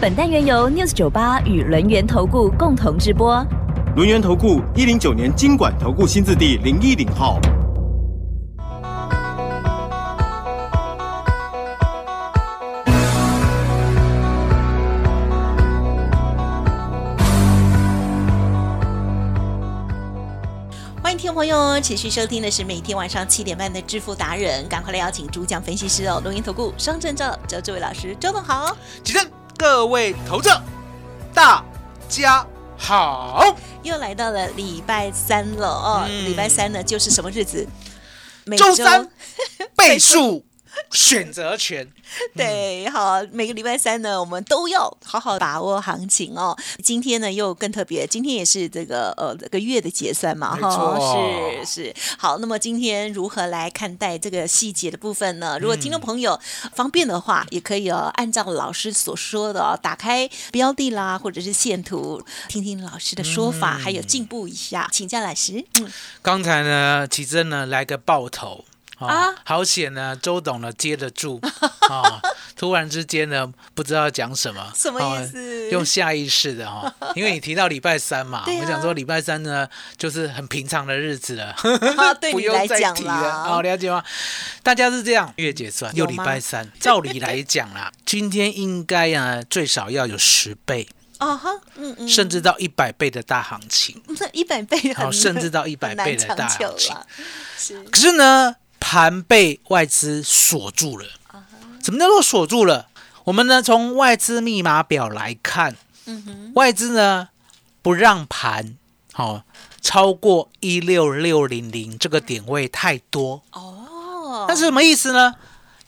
本单元由 News 98与轮源投顾共同直播。轮源投顾109年金管投顾新字第010号。朋友持续收听的是每天晚上7点半的致富达人，赶快来邀请主讲分析师哦，龙岩投顾双证照周志伟老师，周董好。主持人各位投资者大家好，又来到了礼拜三了哦，礼拜三呢就是什么日子？每周三倍数选择权。对，好，每个礼拜三呢我们都要好好把握行情哦。今天呢又更特别，今天也是这个月的结算嘛，哦，是好，那么今天如何来看待这个细节的部分呢？如果听众朋友方便的话，也可以按照老师所说的打开标的啦，或者是线图，听听老师的说法，还有进步一下，请教老师。刚才呢奇珍呢来个爆头啊，好险呢！周董呢接得住啊，突然之间呢不知道讲什么，什么意思？用下意识的哈，因为你提到礼拜三嘛，我想说礼拜三呢就是很平常的日子了，对你来讲啦，好了解吗？大家是这样，月结算又礼拜三，照理来讲啦，今天应该啊最少要有10倍。甚至到100倍的大行情，100倍，好，甚至到100倍的大行情，可是呢，盘被外资锁住了。什么叫做锁住了？我们呢从外资密码表来看，外资呢不让盘超过16600这个点位太多。那是什么意思呢？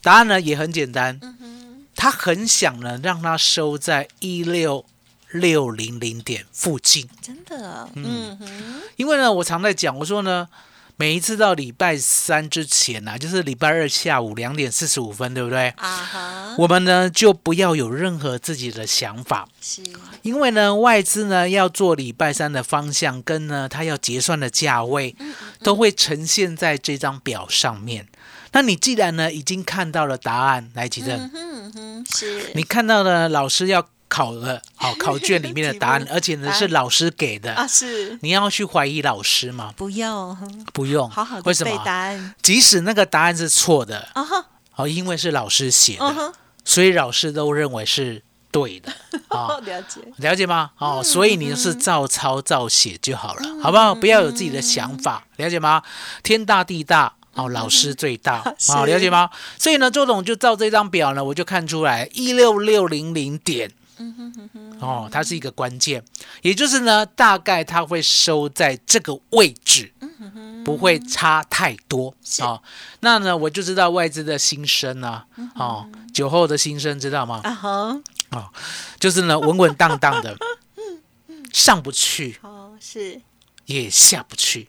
答案呢也很简单，他很想呢让它收在16600点附近。真的？因为呢我常在讲，我说呢，每一次到礼拜三之前啊，就是礼拜二下午2点45分，对不对？我们呢就不要有任何自己的想法，因为呢外资呢要做礼拜三的方向跟呢它要结算的价位，都会呈现在这张表上面。那你既然呢已经看到了答案，来奇正，你看到了老师要考了，好，考卷里面的答案，而且呢是老师给的啊，是你要去怀疑老师吗？不用，不用，好好的背答案。为什么？即使那个答案是错的，因为是老师写的，所以老师都认为是对的。了解，了解吗？所以你是照抄照写就好了，好不好？不要有自己的想法，了解吗？天大地大，老师最大，了解吗？所以呢，周董就照这张表呢，我就看出来16600点。它是一个关键，也就是呢大概它会收在这个位置，不会差太多。那呢我就知道外资的心声啊，酒后的心声知道吗？就是呢稳稳当当的上不去，也下不去，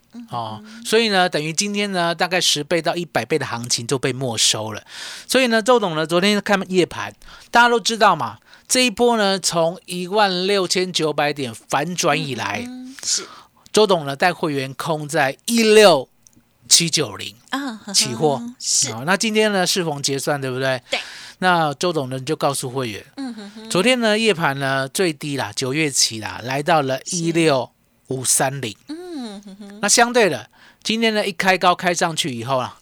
所以呢等于今天呢大概10倍到100倍的行情就被没收了。所以呢周董呢昨天看夜盘，大家都知道嘛，这一波呢，从16900点反转以来，周董呢带会员空在16790期货，那今天呢适逢结算，对不对？对。那周董呢就告诉会员，昨天呢夜盘呢最低啦，9月期啦，来到了16530。那相对的，今天呢一开高开上去以后啊，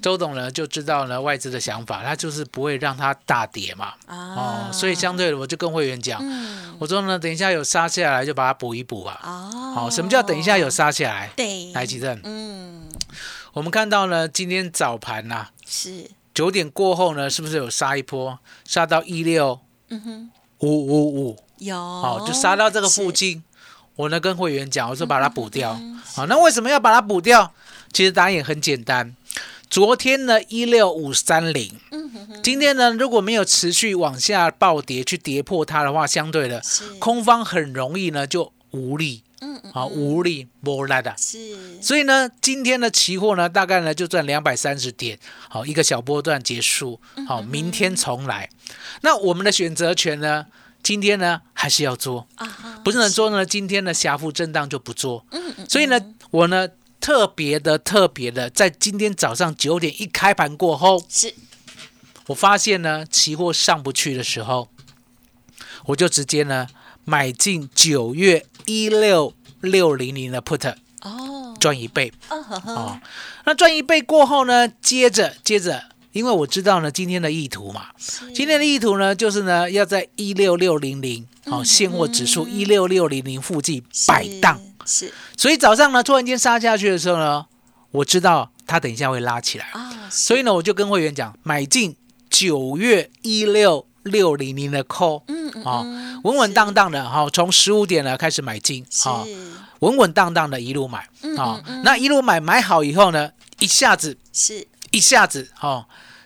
周董呢就知道呢外资的想法，他就是不会让它大跌嘛，所以相对的我就跟会员讲，我说呢等一下有杀下来就把它补一补吧。什么叫等一下有杀下来？对，来奇正，我们看到呢今天早盘啊，9点过后呢是不是有杀一波，杀到16555，有，就杀到这个附近。我呢跟会员讲，我说把它补掉。那为什么要把它补掉？其实答案也很简单，昨天呢16530，今天呢如果没有持续往下暴跌去跌破它的话，相对的空方很容易呢就无力，无力没力的，所以呢今天的期货呢大概呢就赚230点，好，一个小波段结束，好，明天重来。那我们的选择权呢今天呢还是要做，不是能做呢今天的狭幅震荡就不做，所以呢我呢特别的在今天早上9点一开盘过后，我发现呢期货上不去的时候，我就直接呢买进9月16600的 put， 赚一倍，那赚一倍过后呢接着因为我知道呢今天的意图嘛，今天的意图呢就是呢要在16600，现货指数16600附近摆荡，所以早上呢突然间杀下去的时候呢，我知道它等一下会拉起来，所以呢我就跟会员讲买进9月16600的 call，稳稳当当的，从15点呢开始买进，稳稳当当的一路买，那一路买好以后呢一下子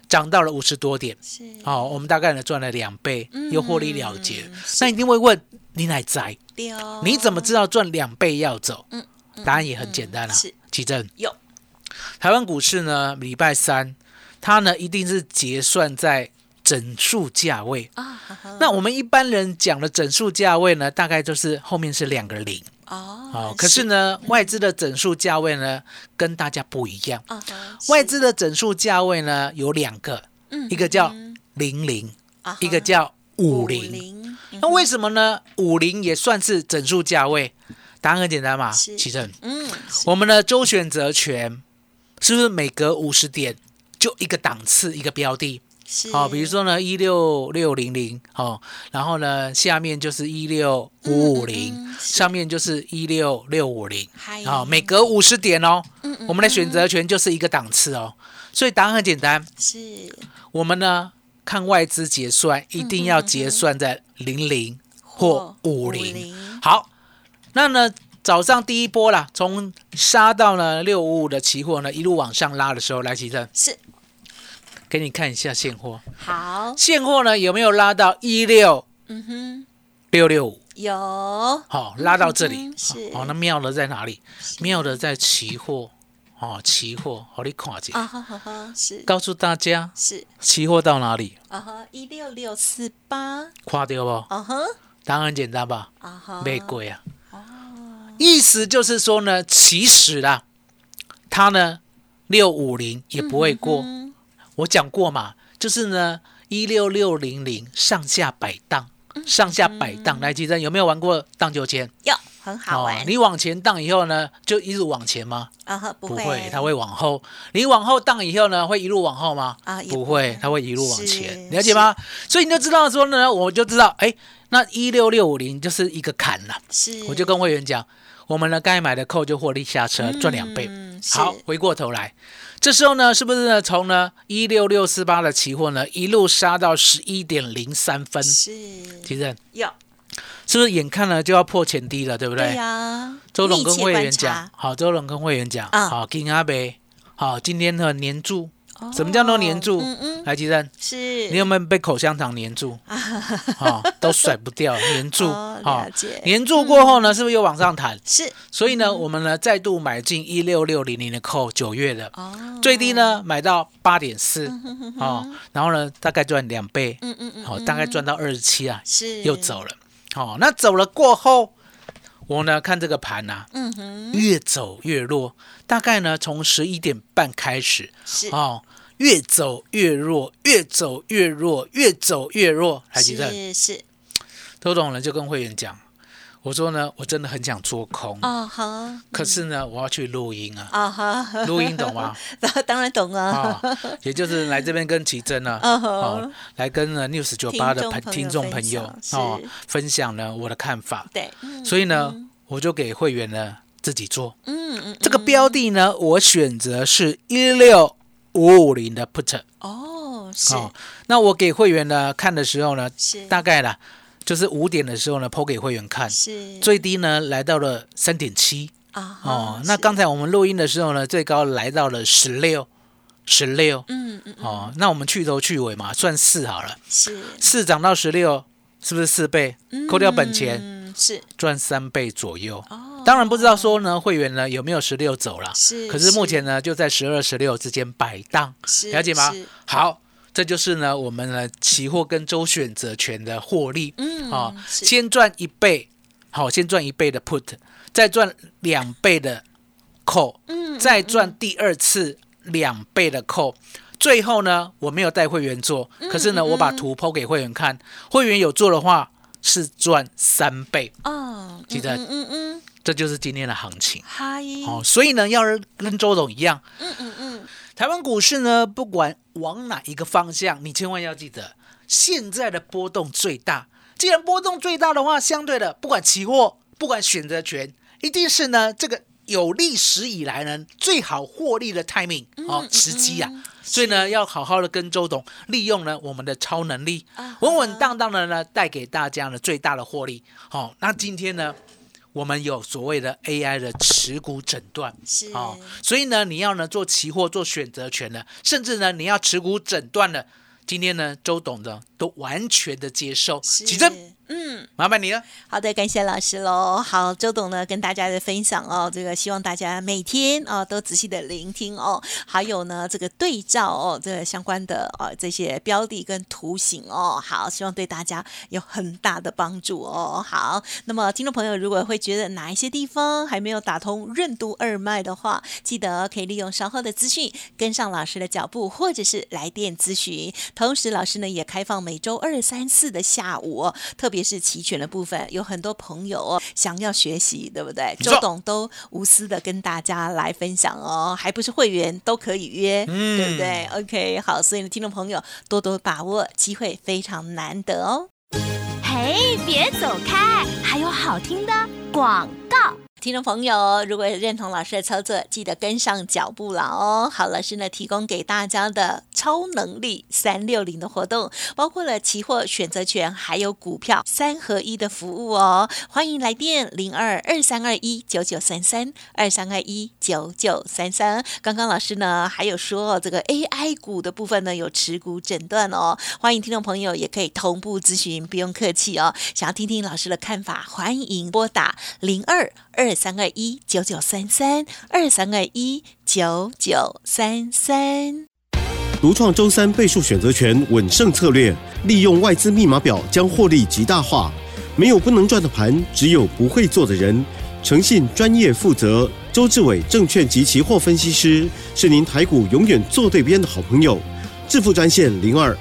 涨到了50多点，我们大概呢赚了2倍，又获利了结。那一定会问你哪在，你怎么知道赚2倍要走？答案也很简单啦，奇正有台湾股市呢礼拜三它呢一定是结算在整数价位，那我们一般人讲的整数价位呢大概就是后面是2个0，可是呢外资的整数价位呢跟大家不一样，外资的整数价位呢有2个，一个叫00，一个叫50，那为什么呢50也算是整数价位？答案很简单嘛，其实我们的周选择权是不是每隔50点就一个档次一个标的，比如说呢16600，然后呢下面就是16550，上面就是16650，每隔50点我们的选择权就是一个档次所以答案很简单，我们呢看外资结算一定要结算在00或50。好，那呢早上第一波啦，从杀到呢655的期货呢一路往上拉的时候，来齐正是给你看一下现货，好，现货呢有没有拉到16665？有，好，拉到这里，那妙的在哪里？妙的在期货，期货，好，你看一下，告诉大家是期货到哪里？16648，看到不？答案很简单吧？没贵啊，意思就是说呢，其实啦，它呢650也不会过。我讲过嘛，就是呢16600上下摆荡，来记得有没有玩过荡秋千？有，很好玩，你往前荡以后呢就一路往前吗？不会，它会往后。你往后荡以后呢会一路往后吗？不会，它会一路往前，了解吗？所以你就知道说呢，我就知道那16650就是一个坎了，我就跟会员讲我们呢该买的扣就获利下车赚2倍。好，回过头来这时候呢是不是呢从呢16648的期货呢一路杀到 11.03 分，其实是不是眼看呢就要破前低了，对不对？周董跟会员讲，金阿北，今天呢黏住，什么叫做黏住？来其实你有没有被口香糖黏住？都甩不掉，黏住，黏住过后呢是不是又往上弹？所以呢我们呢再度买进16600的扣，9月的最低呢买到 8.4， 然后呢大概赚2倍，大概赚到27啊，又走了。那走了过后我呢看这个盘啊，越走越弱，大概呢从11点半开始，越走越弱，还记得？周董呢就跟会员讲，我说呢，我真的很想做空，可是呢，我要去录音啊，录音懂吗？当然懂啊，也就是来这边跟奇珍呢，来跟 News 98的听众朋友分享呢我的看法，对，所以呢，我就给会员呢自己做，这个标的呢，我选择是16550的 put， 那我给会员呢看的时候呢，大概啦，就是5点的时候呢 po 给会员看，最低呢来到了 3.7，那刚才我们录音的时候呢最高来到了 16 16，那我们去头去尾嘛，算4好了，是4涨到16，是不是4倍？扣掉本钱，是赚3倍左右。当然不知道说呢，会员呢有没有16走了，可是目前呢就在12、16之间摆荡，了解吗？好，这就是呢我们呢期货跟周选择权的获利，先赚一倍，好，先赚一倍的 put， 再赚2倍的 call， 再赚第二次2倍的 call。最后呢，我没有带会员做，可是呢，我把图 po 给会员看，会员有做的话是赚3倍。记得，这就是今天的行情。所以呢，要跟周董一样，台湾股市呢，不管往哪一个方向，你千万要记得，现在的波动最大。既然波动最大的话，相对的，不管期货，不管选择权，一定是呢这个。有历史以来呢最好获利的 timing，时机啊，所以呢要好好的跟周董利用呢我们的超能力，稳稳当当的呢带给大家呢最大的获利。那今天呢我们有所谓的 AI 的持股诊断，所以呢你要呢做期货做选择权的，甚至呢你要持股诊断的，今天呢周董呢都完全的接受，起身。麻烦你了。好的，感谢老师喽。好，周董呢跟大家的分享哦，这个希望大家每天都仔细的聆听哦，还有呢这个对照哦，这个相关的这些标的跟图形哦，好，希望对大家有很大的帮助哦。好，那么听众朋友如果会觉得哪一些地方还没有打通任督二脉的话，记得可以利用稍后的资讯跟上老师的脚步，或者是来电咨询。同时，老师呢也开放每周2、3、4的下午，特别是期权的部分，有很多朋友想要学习，对不对？周董都无私的跟大家来分享哦，还不是会员都可以约，对不对 ？OK， 好，所以听众朋友多多把握机会，非常难得哦。嘿，别走开，还有好听的广告。听众朋友如果认同老师的操作，记得跟上脚步了哦。好，老师呢提供给大家的超能力360的活动，包括了期货选择权还有股票3合1的服务哦。欢迎来电 02-2321-9933 2321-9933。 刚刚老师呢还有说这个 AI 股的部分呢有持股诊断哦，欢迎听众朋友也可以同步咨询，不用客气哦。想要听听老师的看法，欢迎拨打 02-2321-9933 2321-9933。独创周三倍数选择权稳胜策略，利用外资密码表将获利极大化。没有不能赚的盘，只有不会做的人。诚信、专业、负责，周志伟证券及期货分析师是您台股永远坐对边的好朋友。致富专线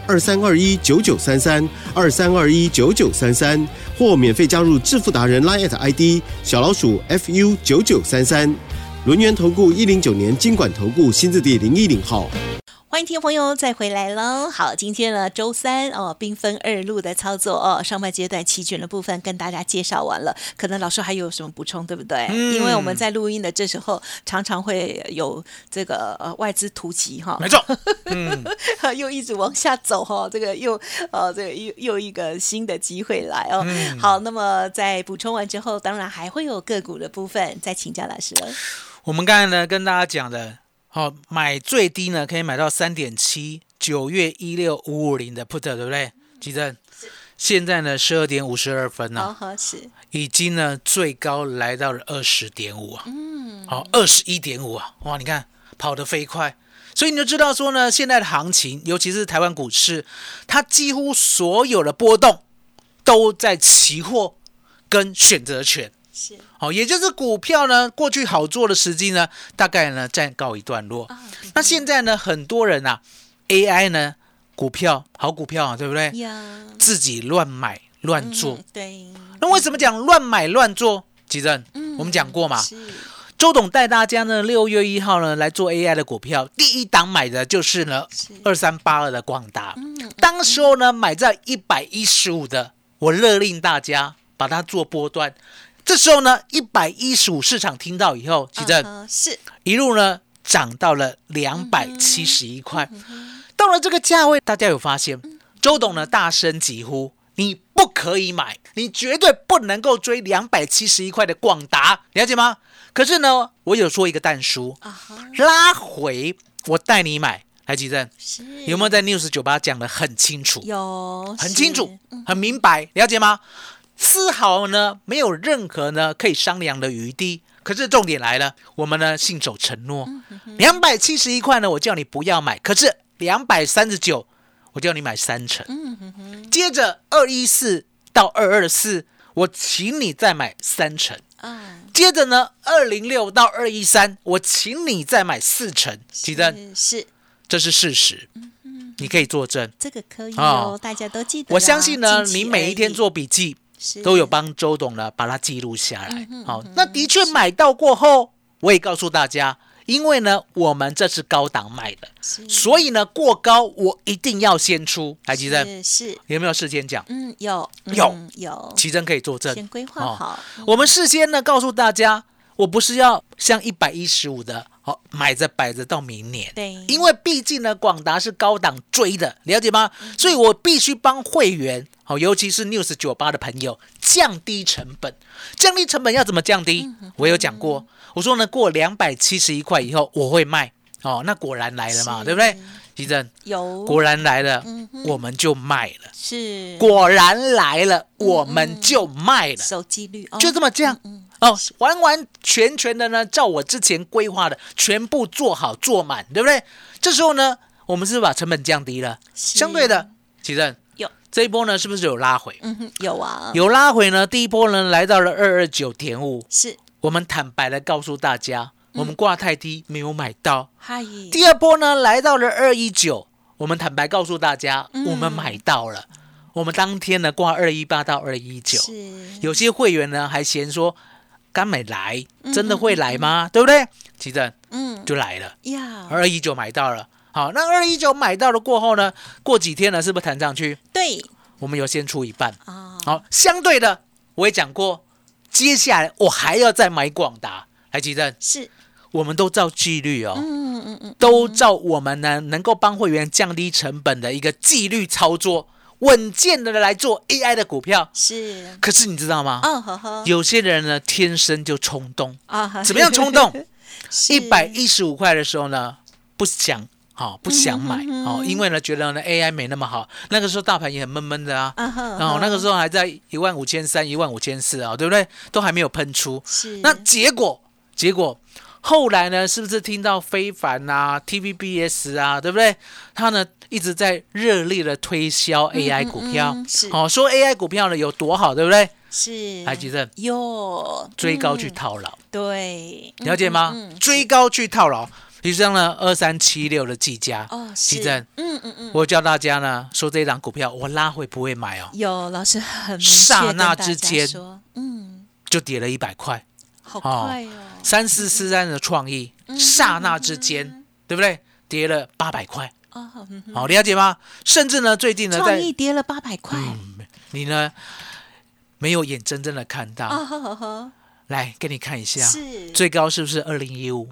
02-2321-9933 2321-9933，或免费加入致富达人 LINE@ ID 小老鼠 FU9933。轮源投顾109年金管投顾新字第010号。欢迎听众朋友再回来了。好，今天呢周三兵分二路的操作上半阶段期权的部分跟大家介绍完了，可能老师还有什么补充，对不对？因为我们在录音的这时候常常会有这个外资突袭哈，没错，又一直往下走哈，这个又一个新的机会来哦。好，那么在补充完之后，当然还会有个股的部分再请教老师了。我们刚才呢跟大家讲的。好，买最低呢可以买到 3.7， 9月16550的 put， 对不对？吉正现在呢 12.52 分啊，已经呢最高来到了 20.5 啊，21.5 啊，哇，你看跑得飞快。所以你就知道说呢，现在的行情尤其是台湾股市，它几乎所有的波动都在期货跟选择权。也就是股票呢过去好做的时机呢大概呢暂告一段落。那现在呢很多人啊 AI 呢股票好股票，对不对？自己乱买乱做，对。那为什么讲乱买乱做？其实我们讲过嘛，周董带大家呢6月1号呢来做 AI 的股票，第一档买的就是呢2382的广达，当时候呢买在115的，我勒令大家把它做波段。这时候呢115市场听到以后，其实一路呢涨到了271块。到了这个价位，大家有发现周董呢大声疾呼，你不可以买，你绝对不能够追271块的广达，了解吗？可是呢我有说一个但书，拉回我带你买，还记得有没有在 News 98讲得很清楚？有，很清楚，很明白，了解吗？丝毫呢没有任何呢可以商量的余地。可是重点来了，我们呢信守承诺，271块呢我叫你不要买，可是239我叫你买30%，接着214到224我请你再买30%，接着呢206到213我请你再买40%，记得是，这是事实，你可以作证，这个可以哦，大家都记得。我相信呢，你每一天做笔记都有帮周董呢把它记录下来。好，那的确买到过后，我也告诉大家，因为呢我们这是高档卖的，所以呢过高我一定要先出，还记得？是，有没有事先讲？有，奇珍可以作证，先规划好。我们事先呢告诉大家，我不是要像115的好买着摆着到明年，对，因为毕竟呢广达是高档追的，了解吗？所以我必须帮会员，好，尤其是 News 98的朋友降低成本。降低成本要怎么降低？我有讲过，我说呢过271块以后我会卖，哦，那果然来了嘛，对不对？奇珍有，果然来了，我们就卖了，是，果然来了，我们就卖了，守纪律，就这么这样。哦，完完全全的呢，照我之前规划的，全部做好做满，对不对？这时候呢，我们 是把成本降低了，相对的，奇珍这一波呢，是不是有拉回？有啊，有拉回呢。第一波呢，来到了 229.5， 是，我们坦白的告诉大家，我们挂太低，没有买到。第二波呢，来到了 219， 我们坦白告诉大家，我们买到了。我们当天呢，挂218到219，有些会员呢还嫌说，刚没来，真的会来吗？对不对？奇珍，就来了呀，219买到了。好，那219买到了过后呢，过几天呢，是不是弹上去？对，我们有先出一半啊。好，相对的，我也讲过，接下来我还要再买广达，来，奇珍，是，我们都照纪律哦，都照我们呢能够帮会员降低成本的一个纪律操作。稳健的来做 AI 的股票，是。可是你知道吗？有些人呢天生就冲动啊。怎么样冲动？115块的时候呢不想买，因为呢觉得呢 AI 没那么好。那个时候大盘也很闷闷的啊，那个时候还在 15,300 15,400 啊，对不对？都还没有喷出。是。那结果后来呢，是不是听到非凡啊 TVBS 啊，对不对？他呢一直在热烈的推销 AI 股票，说 AI 股票呢有多好，对不对？是，还记得有追高去套牢，对，了解吗？追高去套牢，比如像呢2376的技嘉，奇珍，我教大家呢说这一档股票我拉回不会买哦，有老师很明确跟大家说，就跌了100块。好快哦！3443的创意，刹那之间，对不对？跌了800块。好，了解吗？甚至呢，最近呢，创意跌了800块，你呢没有眼睁睁的看到。来，给你看一下，最高是不是2015？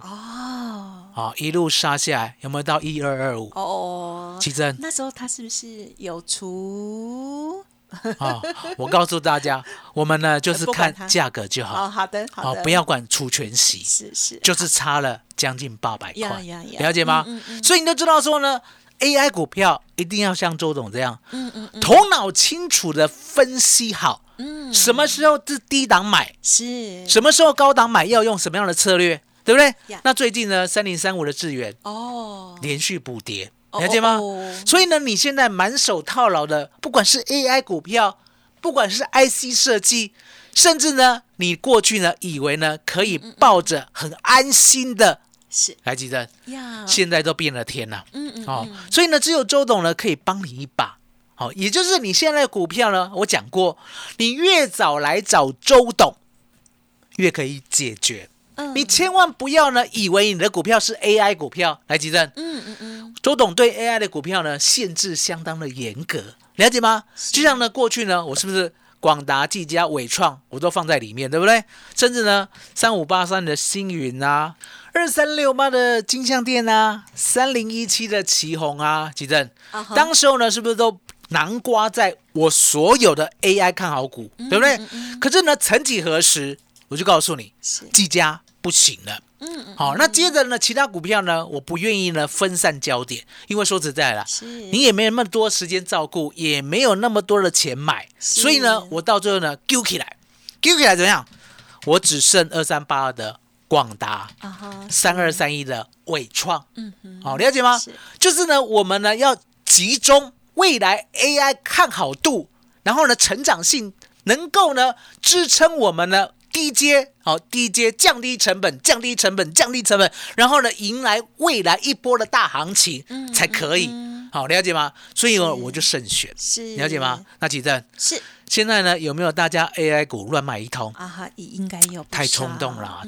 一路杀下来，有没有到1225？奇珍，那时候他是不是有除？我告诉大家，我们呢就是看价格就好。好的，不要管除权息，是，就是差了将近800块，了解吗？所以你都知道说呢 ，AI 股票一定要像周董这样，头脑清楚的分析好，什么时候是低档买，是，什么时候高档买，要用什么样的策略，对不对？那最近呢，3035的智原连续补跌。了解吗？所以呢，你现在满手套牢的，不管是 AI 股票，不管是 IC 设计，甚至呢，你过去呢以为呢可以抱着很安心的，是，还记得？现在都变了天了。所以呢，只有周董呢可以帮你一把。好，也就是你现在的股票呢，我讲过，你越早来找周董，越可以解决。你千万不要呢，以为你的股票是 AI 股票，来，奇珍，周董对 AI 的股票呢限制相当的严格，了解吗？就像呢过去呢，我是不是广达、技嘉、伟创我都放在里面，对不对？甚至呢3583的星云啊，2368的金像电啊，3017的奇宏啊，奇珍，当时候呢是不是都南瓜在我所有的 AI 看好股，对不对？可是呢，曾几何时，我就告诉你，技嘉不行了，好，那接着呢，其他股票呢，我不愿意呢分散焦点，因为说实在啦，你也没那么多时间照顾，也没有那么多的钱买，所以呢，我到最后呢，揪起来怎么样？我只剩2382的广达，3231的伟创，好，了解吗？就是呢，我们呢要集中未来 AI 看好度，然后呢，成长性能够呢支撑我们呢。低阶降低成本，然后呢，迎来未来一波的大行情才可以。好，了解吗？所以我就慎选，了解吗？那启正是现在呢，有没有大家 AI 股乱买一通啊？应该有，太冲动了，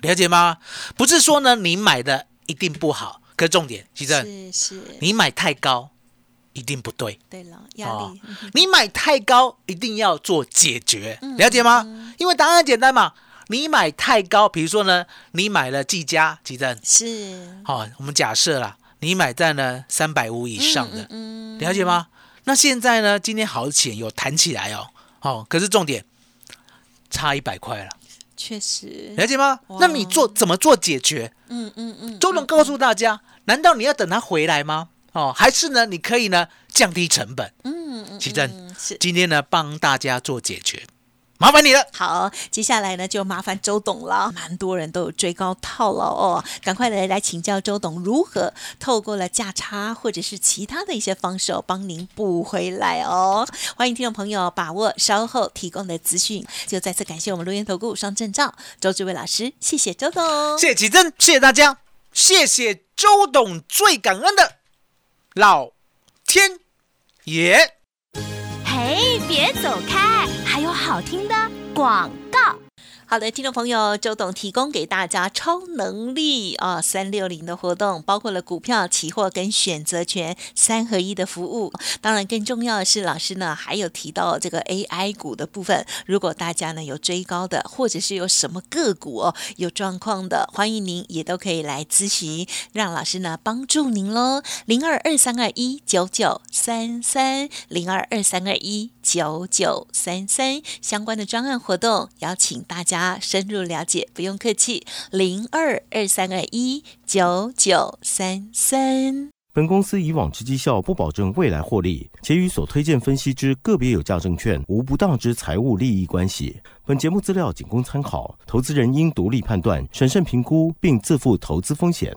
了解吗？不是说呢，你买的一定不好，可是重点，启正是你买太高。一定不对，对了，压力。你买太高，一定要做解决，了解吗？因为答案简单嘛，你买太高，比如说呢，你买了技嘉，奇正是，好，我们假设啦，你买在呢350以上的，了解吗？那现在呢，今天好险有弹起来哦，可是重点差100块了，确实，了解吗？那你怎么做解决？周董告诉大家，难道你要等它回来吗？哦，还是呢？你可以呢降低成本。奇正今天呢帮大家做解决，麻烦你了。好，接下来呢就麻烦周董了，蛮多人都有追高套牢哦，赶快来请教周董如何透过了价差或者是其他的一些方式帮您补回来哦。欢迎听众朋友把握稍后提供的资讯，就再次感谢我们录音投顾双证照周志伟老师，谢谢周董，谢谢奇正，谢谢大家，谢谢周董，最感恩的。老天爷，嘿，别走开，还有好听的广告。好的，听众朋友，周董提供给大家超能力啊360的活动，包括了股票、期货跟选择权3合1的服务。当然，更重要的是，老师呢还有提到这个 AI 股的部分。如果大家呢有追高的，或者是有什么个股有状况的，欢迎您也都可以来咨询，让老师呢帮助您喽。0223219933，0223219933，相关的专案活动，邀请大家。深入了解，不用客气。0223219933。本公司以往之绩效不保证未来获利，且与所推荐分析之个别有价证券无不当之财务利益关系。本节目资料仅供参考，投资人应独立判断、审慎评估，并自负投资风险。